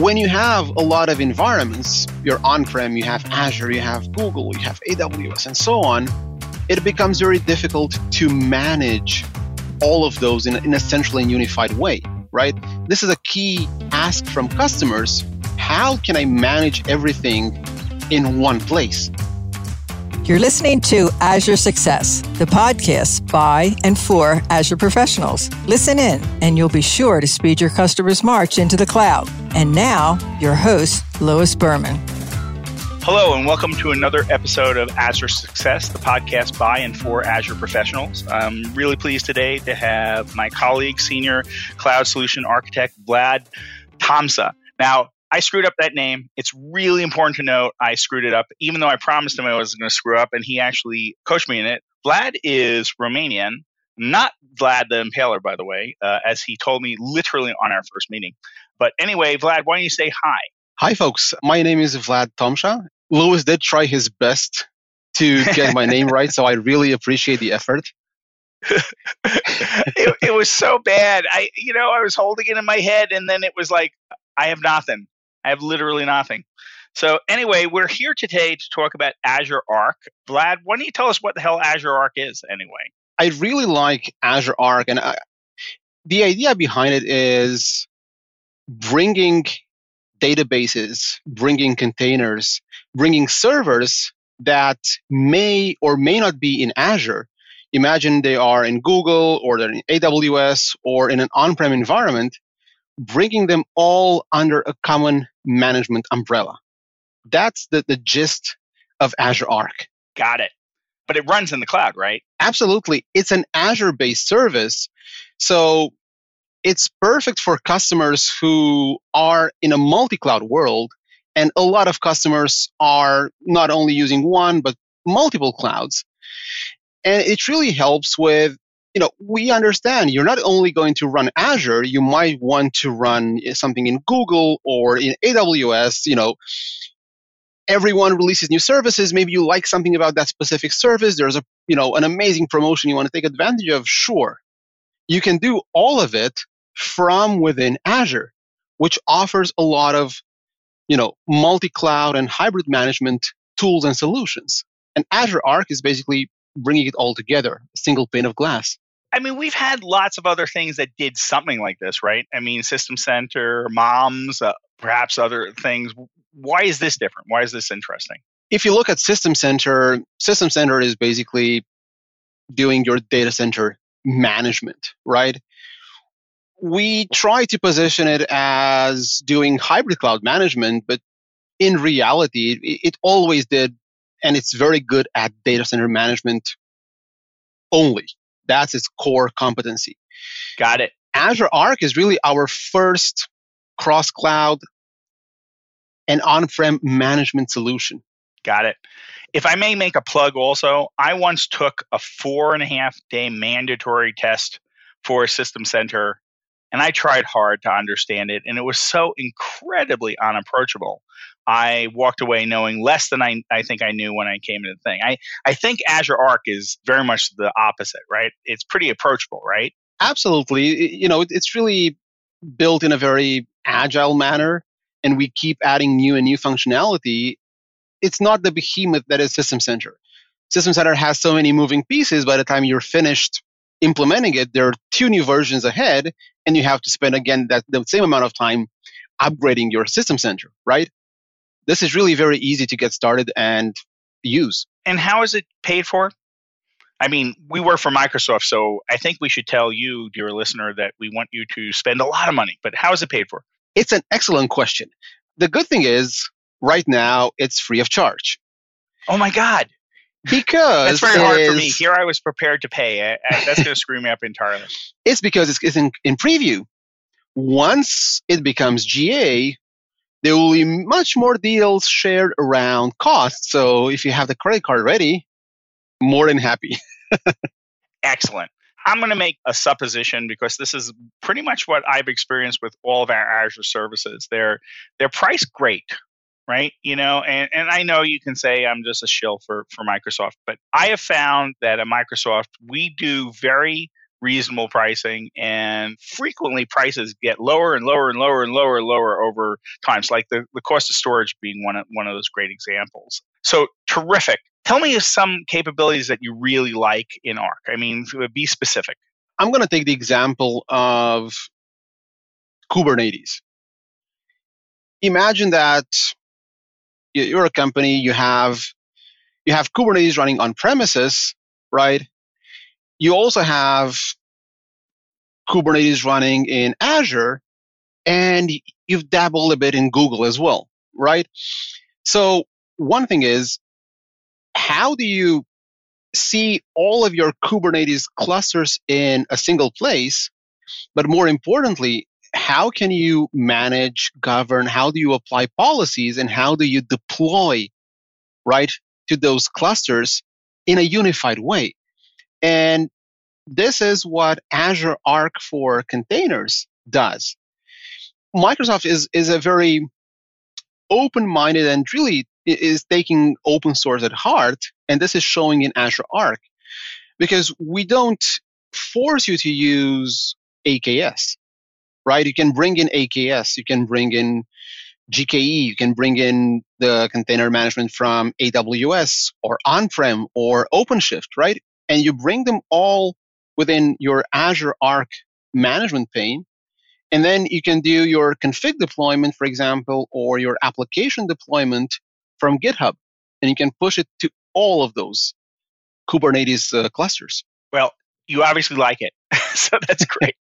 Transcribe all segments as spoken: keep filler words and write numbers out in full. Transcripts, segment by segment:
when you have a lot of environments, you're on-prem, you have Azure, you have Google, you have A W S, and so on, it becomes very difficult to manage all of those in, in a central and unified way, right? This is a key ask from customers. How can I manage everything in one place? You're listening to Azure Success, the podcast by and for Azure professionals. Listen in, and you'll be sure to speed your customers' march into the cloud. And now, your host, Lois Berman. Hello, and welcome to another episode of Azure Success, the podcast by and for Azure professionals. I'm really pleased today to have my colleague, Senior Cloud Solution Architect, Vlad Tomşa. Now, I screwed up that name. It's really important to note I screwed it up, even though I promised him I wasn't going to screw up, and he actually coached me in it. Vlad is Romanian, not Vlad the Impaler, by the way, uh, as he told me literally on our first meeting. But anyway, Vlad, why don't you say hi? Hi, folks. My name is Vlad Tomşa. Lois did try his best to get my name right, so I really appreciate the effort. it, it was so bad. I, you know, I was holding it in my head, and then it was like, I have nothing. I have literally nothing. So anyway, we're here today to talk about Azure Arc. Vlad, why don't you tell us what the hell Azure Arc is anyway? I really like Azure Arc. And I, the idea behind it is bringing databases, bringing containers, bringing servers that may or may not be in Azure. Imagine they are in Google or they're in A W S or in an on-prem environment, bringing them all under a common management umbrella. That's the, the gist of Azure Arc. Got it. But it runs in the cloud, right? Absolutely. It's an Azure-based service. So it's perfect for customers who are in a multi-cloud world. And a lot of customers are not only using one, but multiple clouds. And it really helps with, you know, we understand you're not only going to run Azure, you might want to run something in Google or in A W S. You know, everyone releases new services. Maybe you like something about that specific service. There's a, you know, an amazing promotion you want to take advantage of. Sure. You can do all of it from within Azure, which offers a lot of, you know, multi-cloud and hybrid management tools and solutions. And Azure Arc is basically bringing it all together, a single pane of glass. I mean, we've had lots of other things that did something like this, right? I mean, System Center, Moms, uh, perhaps other things. Why is this different? Why is this interesting? If you look at System Center, System Center is basically doing your data center management, right? We try to position it as doing hybrid cloud management, but in reality, it, it always did. And it's very good at data center management only. That's its core competency. Got it. Azure Arc is really our first cross-cloud and on-prem management solution. Got it. If I may make a plug also, I once took a four and a half day mandatory test for System Center, and I tried hard to understand it, and it was so incredibly unapproachable. I walked away knowing less than I, I think I knew when I came into the thing. I, I think Azure Arc is very much the opposite, right? It's pretty approachable, right? Absolutely. You know, it's really built in a very agile manner, and we keep adding new and new functionality. It's not the behemoth that is System Center. System Center has so many moving pieces. By the time you're finished implementing it, there are two new versions ahead, and you have to spend, again, that the same amount of time upgrading your System Center, right? This is really very easy to get started and use. And how is it paid for? I mean, we work for Microsoft, so I think we should tell you, dear listener, that we want you to spend a lot of money. But how is it paid for? It's an excellent question. The good thing is, right now, it's free of charge. Oh, my God. Because That's very hard is, for me. Here I was prepared to pay. I, I, that's going to screw me up entirely. It's because it's, it's in, in preview. Once it becomes G A, there will be much more deals shared around costs. So if you have the credit card ready, more than happy. Excellent. I'm going to make a supposition because this is pretty much what I've experienced with all of our Azure services. They're they're priced great, right? You know, and, and I know you can say I'm just a shill for, for Microsoft, but I have found that at Microsoft, we do very reasonable pricing, and frequently prices get lower and lower and lower and lower and lower over time. So like the, the cost of storage being one of, one of those great examples. So terrific. Tell me some capabilities that you really like in Arc. I mean, be specific. I'm going to take the example of Kubernetes. Imagine that you're a company, you have you have Kubernetes running on premises, right? You also have Kubernetes running in Azure, and you've dabbled a bit in Google as well, right? So one thing is, how do you see all of your Kubernetes clusters in a single place? But more importantly, how can you manage, govern, how do you apply policies, and how do you deploy, right, to those clusters in a unified way? And this is what Azure Arc for containers does. Microsoft is, is a very open-minded and really is taking open source at heart, and this is showing in Azure Arc, because we don't force you to use A K S, right? You can bring in A K S, you can bring in G K E, you can bring in the container management from A W S or on-prem or OpenShift, right? And you bring them all within your Azure Arc management pane. And then you can do your config deployment, for example, or your application deployment from GitHub. And you can push it to all of those Kubernetes uh, clusters. Well, you obviously like it. So that's great.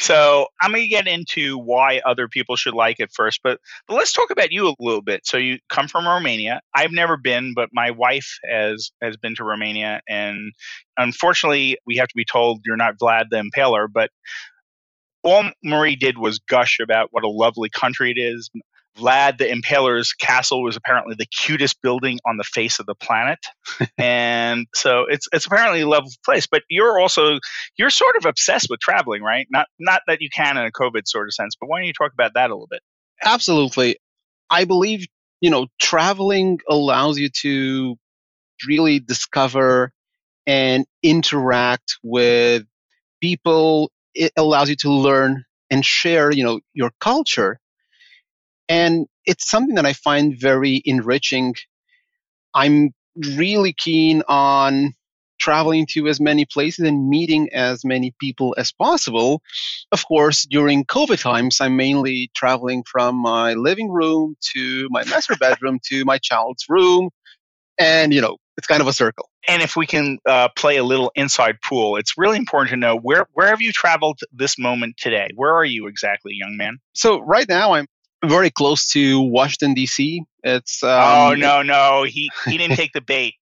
So I'm going to get into why other people should like it first, but, but let's talk about you a little bit. So you come from Romania. I've never been, but my wife has, has been to Romania. And unfortunately, we have to be told you're not Vlad the Impaler, but all Marie did was gush about what a lovely country it is. Vlad the Impaler's castle was apparently the cutest building on the face of the planet. And so it's it's apparently a lovely place. But you're also, you're sort of obsessed with traveling, right? Not not that you can in a COVID sort of sense, but why don't you talk about that a little bit? Absolutely. I believe, you know, traveling allows you to really discover and interact with people. It allows you to learn and share, you know, your culture. And it's something that I find very enriching. I'm really keen on traveling to as many places and meeting as many people as possible. Of course, during COVID times, I'm mainly traveling from my living room to my master bedroom to my child's room. And, you know, it's kind of a circle. And if we can uh, play a little inside pool, it's really important to know where, where have you traveled this moment today? Where are you exactly, young man? So right now, I'm very close to Washington, D C. It's um, oh no, no, he he didn't take the bait.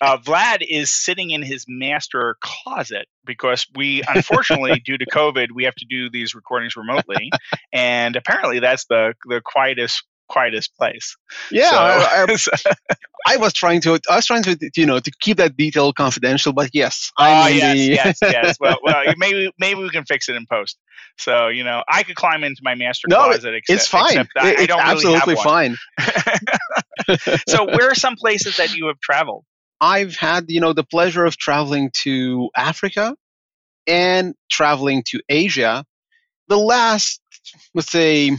Uh, Vlad is sitting in his master closet because we, unfortunately, due to COVID, we have to do these recordings remotely, and apparently that's the the quietest quietest place. Yeah, so, I, I, I was trying to I was trying to you know to keep that detail confidential, but yes, I oh, yes, yes, yes. Well, well, maybe maybe we can fix it in post. So, you know, I could climb into my master no, closet. Except, it's fine. Except I, it's I don't absolutely really have one. Fine. So where are some places that you have traveled? I've had, you know, the pleasure of traveling to Africa and traveling to Asia. The last, let's say,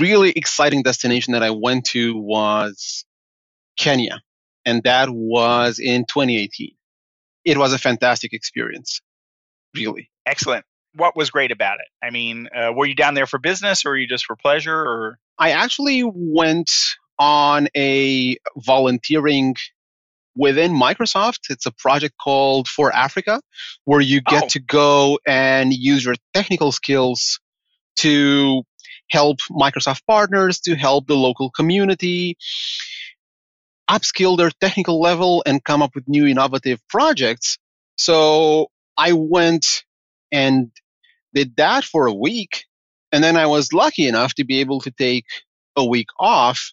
really exciting destination that I went to was Kenya. And that was in twenty eighteen. It was a fantastic experience, really. Excellent. What was great about it? I mean, uh, were you down there for business or were you just for pleasure? Or I actually went on a volunteering within Microsoft. It's a project called For Africa, where you get oh. to go and use your technical skills to help Microsoft partners, to help the local community, upskill their technical level, and come up with new innovative projects. So I went and did that for a week. And then I was lucky enough to be able to take a week off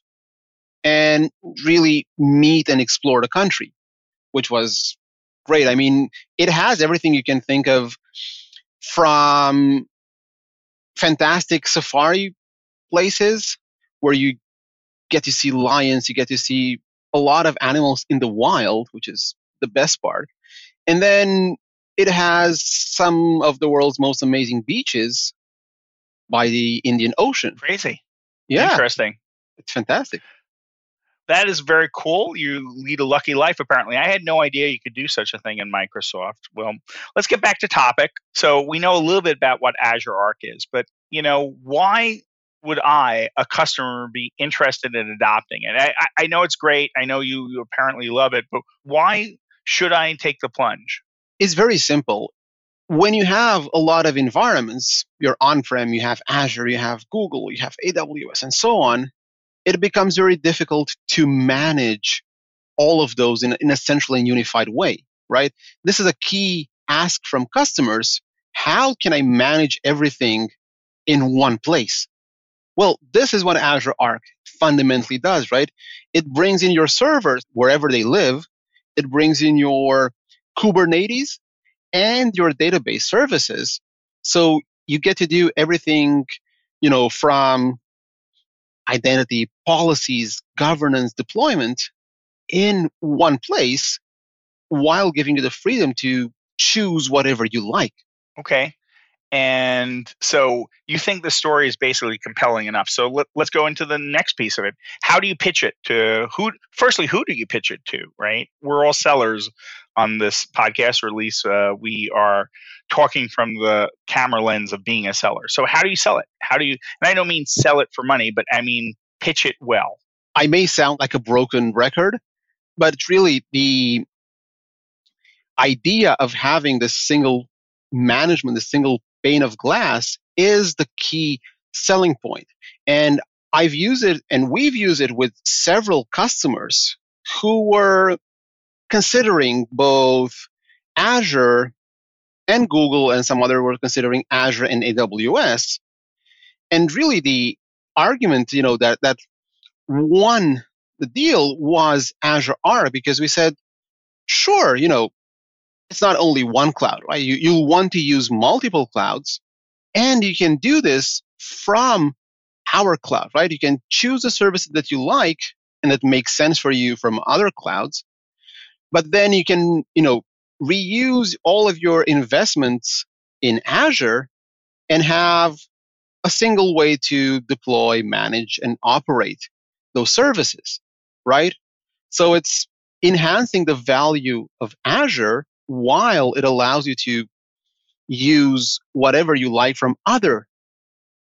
and really meet and explore the country, which was great. I mean, it has everything you can think of, from fantastic safari places where you get to see lions, you get to see a lot of animals in the wild, which is the best part. And then It has some of the world's most amazing beaches by the Indian Ocean. Crazy. Yeah. Interesting. It's fantastic. That is very cool. You lead a lucky life, apparently. I had no idea you could do such a thing in Microsoft. Well, let's get back to topic. So we know a little bit about what Azure Arc is, but you know, why would I, a customer, be interested in adopting it? I, I know it's great. I know you, you apparently love it, but why should I take the plunge? It's very simple. When you have a lot of environments, you're on-prem, you have Azure, you have Google, you have A W S, and so on, it becomes very difficult to manage all of those in, in a central and unified way, right? This is a key ask from customers. How can I manage everything in one place? Well, this is what Azure Arc fundamentally does, right? It brings in your servers wherever they live. It brings in your Kubernetes and your database services. So you get to do everything, you know, from identity, policies, governance, deployment in one place while giving you the freedom to choose whatever you like. Okay. And so you think the story is basically compelling enough. So let, let's go into the next piece of it. How do you pitch it to who? Firstly, who do you pitch it to, right? We're all sellers on this podcast, or at least uh, we are talking from the camera lens of being a seller. So how do you sell it? How do you, and I don't mean sell it for money, but I mean pitch it well. I may sound like a broken record, but it's really the idea of having this single management, the single pane of glass is the key selling point. And I've used it, and we've used it with several customers who were considering both Azure and Google, and some other were considering Azure and A W S. And really the argument, you know, that, that won the deal was Azure Arc, because we said, sure, you know, it's not only one cloud, right? You, you'll want to use multiple clouds, and you can do this from our cloud, right? You can choose a service that you like and that makes sense for you from other clouds. But then you can, you know, reuse all of your investments in Azure and have a single way to deploy, manage, and operate those services, right? So it's enhancing the value of Azure while it allows you to use whatever you like from other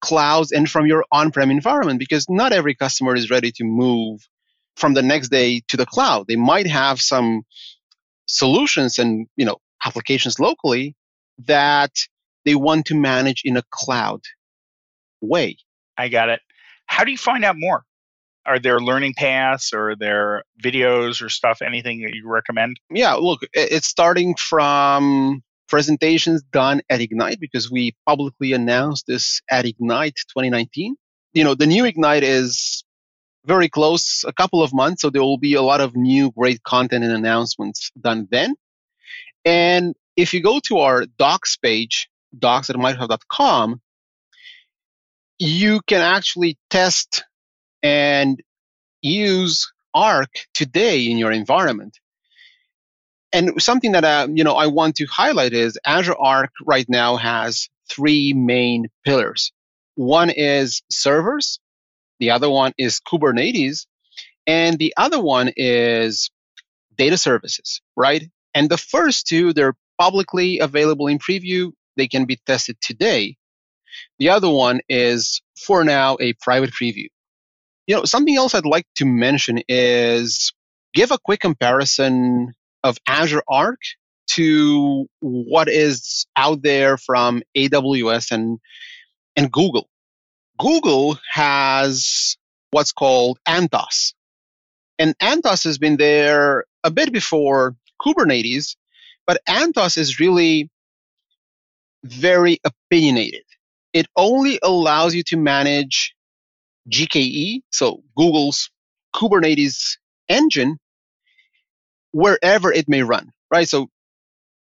clouds and from your on-prem environment, because not every customer is ready to move from the next day to the cloud. They might have some solutions and, you know, applications locally that they want to manage in a cloud way. I got it. How do you find out more? Are there learning paths or there videos or stuff, anything that you recommend? Yeah, look, it's starting from presentations done at Ignite, because we publicly announced this at Ignite twenty nineteen. You know, the new Ignite is very close, a couple of months, so there will be a lot of new great content and announcements done then. And if you go to our docs page, docs at microsoft dot com, you can actually test and use Arc today in your environment. And something that uh, you know, I want to highlight is Azure Arc right now has three main pillars. One is servers, the other one is Kubernetes, and the other one is data services, right? And the first two, they're publicly available in preview. They can be tested today. The other one is, for now, a private preview. You know, something else I'd like to mention is give a quick comparison of Azure Arc to what is out there from A W S and, and Google. Google has what's called Anthos. And Anthos has been there a bit before Kubernetes, but Anthos is really very opinionated. It only allows you to manage G K E, so Google's Kubernetes engine, wherever it may run, right? So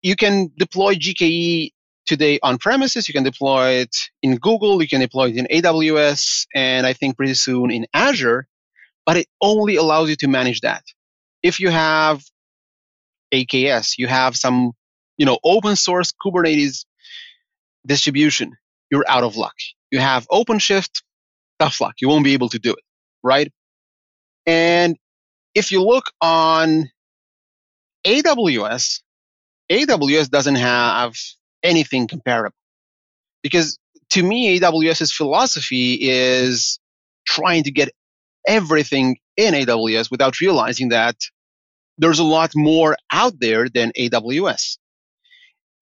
you can deploy G K E today on premises, you can deploy it in Google, you can deploy it in A W S, and I think pretty soon in Azure, but it only allows you to manage that. If you have A K S, you have some you know, open source Kubernetes distribution, you're out of luck. You have OpenShift, tough luck. You won't be able to do it, right? And if you look on A W S, A W S doesn't have anything comparable. Because to me, AWS's philosophy is trying to get everything in A W S without realizing that there's a lot more out there than A W S.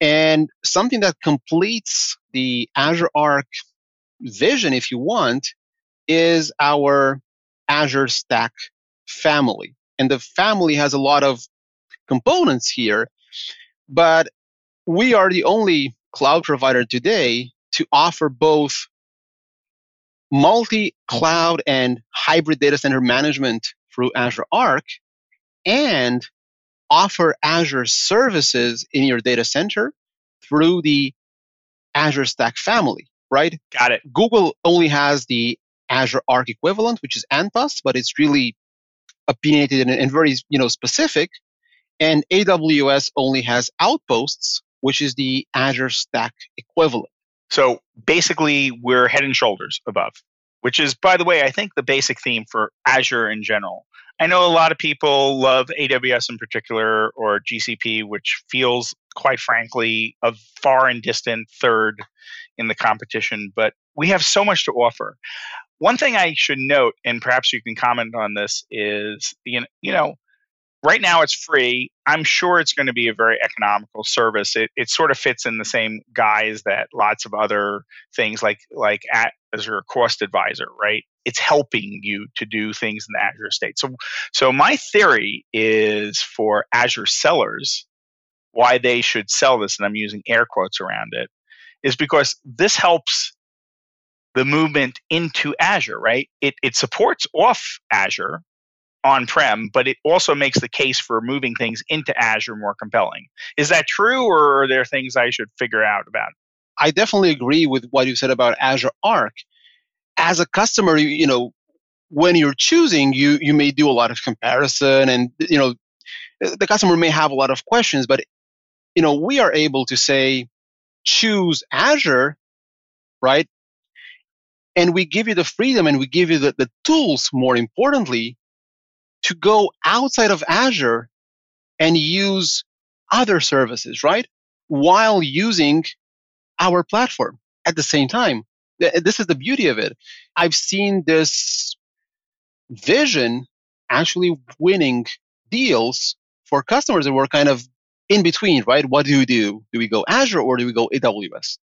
And something that completes the Azure Arc vision, if you want, is our Azure Stack family. And the family has a lot of components here, but we are the only cloud provider today to offer both multi-cloud and hybrid data center management through Azure Arc and offer Azure services in your data center through the Azure Stack family, right? Got it. Google only has the Azure Arc equivalent, which is Anthos, but it's really opinionated and, and very, you know, specific. And A W S only has Outposts, which is the Azure Stack equivalent. So basically, we're head and shoulders above, which is, by the way, I think the basic theme for Azure in general. I know a lot of people love A W S in particular or G C P, which feels, quite frankly, a far and distant third in the competition, but we have so much to offer. One thing I should note, and perhaps you can comment on this, is, you know, right now it's free. I'm sure it's going to be a very economical service. It, it sort of fits in the same guise that lots of other things like like at Azure Cost Advisor, right? It's helping you to do things in the Azure state. So, so my theory is for Azure sellers, why they should sell this, and I'm using air quotes around it, is because this helps the movement into Azure, right? It it supports off Azure on-prem, but it also makes the case for moving things into Azure more compelling. Is that true, or are there things I should figure out about? I definitely agree with what you said about Azure Arc. As a customer, you, you know, when you're choosing, you you may do a lot of comparison, and you know, the customer may have a lot of questions. But you know, we are able to say, choose Azure, right? And we give you the freedom, and we give you the, the tools. More importantly, to go outside of Azure and use other services, right? While using our platform at the same time. This is the beauty of it. I've seen this vision actually winning deals for customers that were kind of in between, right? What do we do? Do we go Azure or do we go A W S?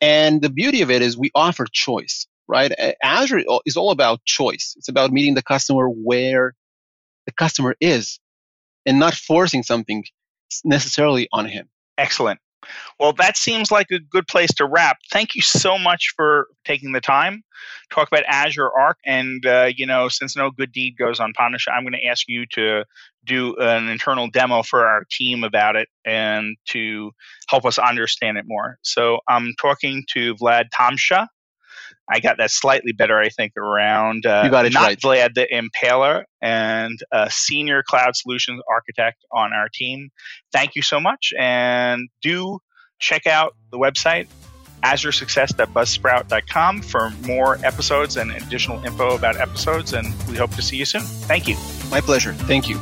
And the beauty of it is we offer choice, right? Azure is all about choice. It's about meeting the customer where the customer is and not forcing something necessarily on him. Excellent. Well, that seems like a good place to wrap. Thank you so much for taking the time to talk about Azure Arc. And, uh, you know, since no good deed goes unpunished, I'm going to ask you to do an internal demo for our team about it and to help us understand it more. So I'm talking to Vlad Tomşa. I got that slightly better, I think, around uh, you got it not right. Vlad the Impaler and a senior cloud solutions architect on our team. Thank you so much. And do check out the website, azure success dot buzzsprout dot com, for more episodes and additional info about episodes. And we hope to see you soon. Thank you. My pleasure. Thank you.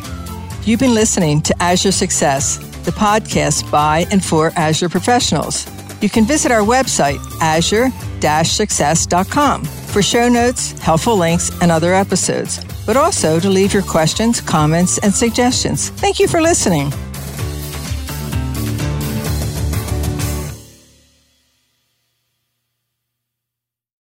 You've been listening to Azure Success, the podcast by and for Azure professionals. You can visit our website, azure dash success dot com, for show notes, helpful links, and other episodes, but also to leave your questions, comments, and suggestions. Thank you for listening.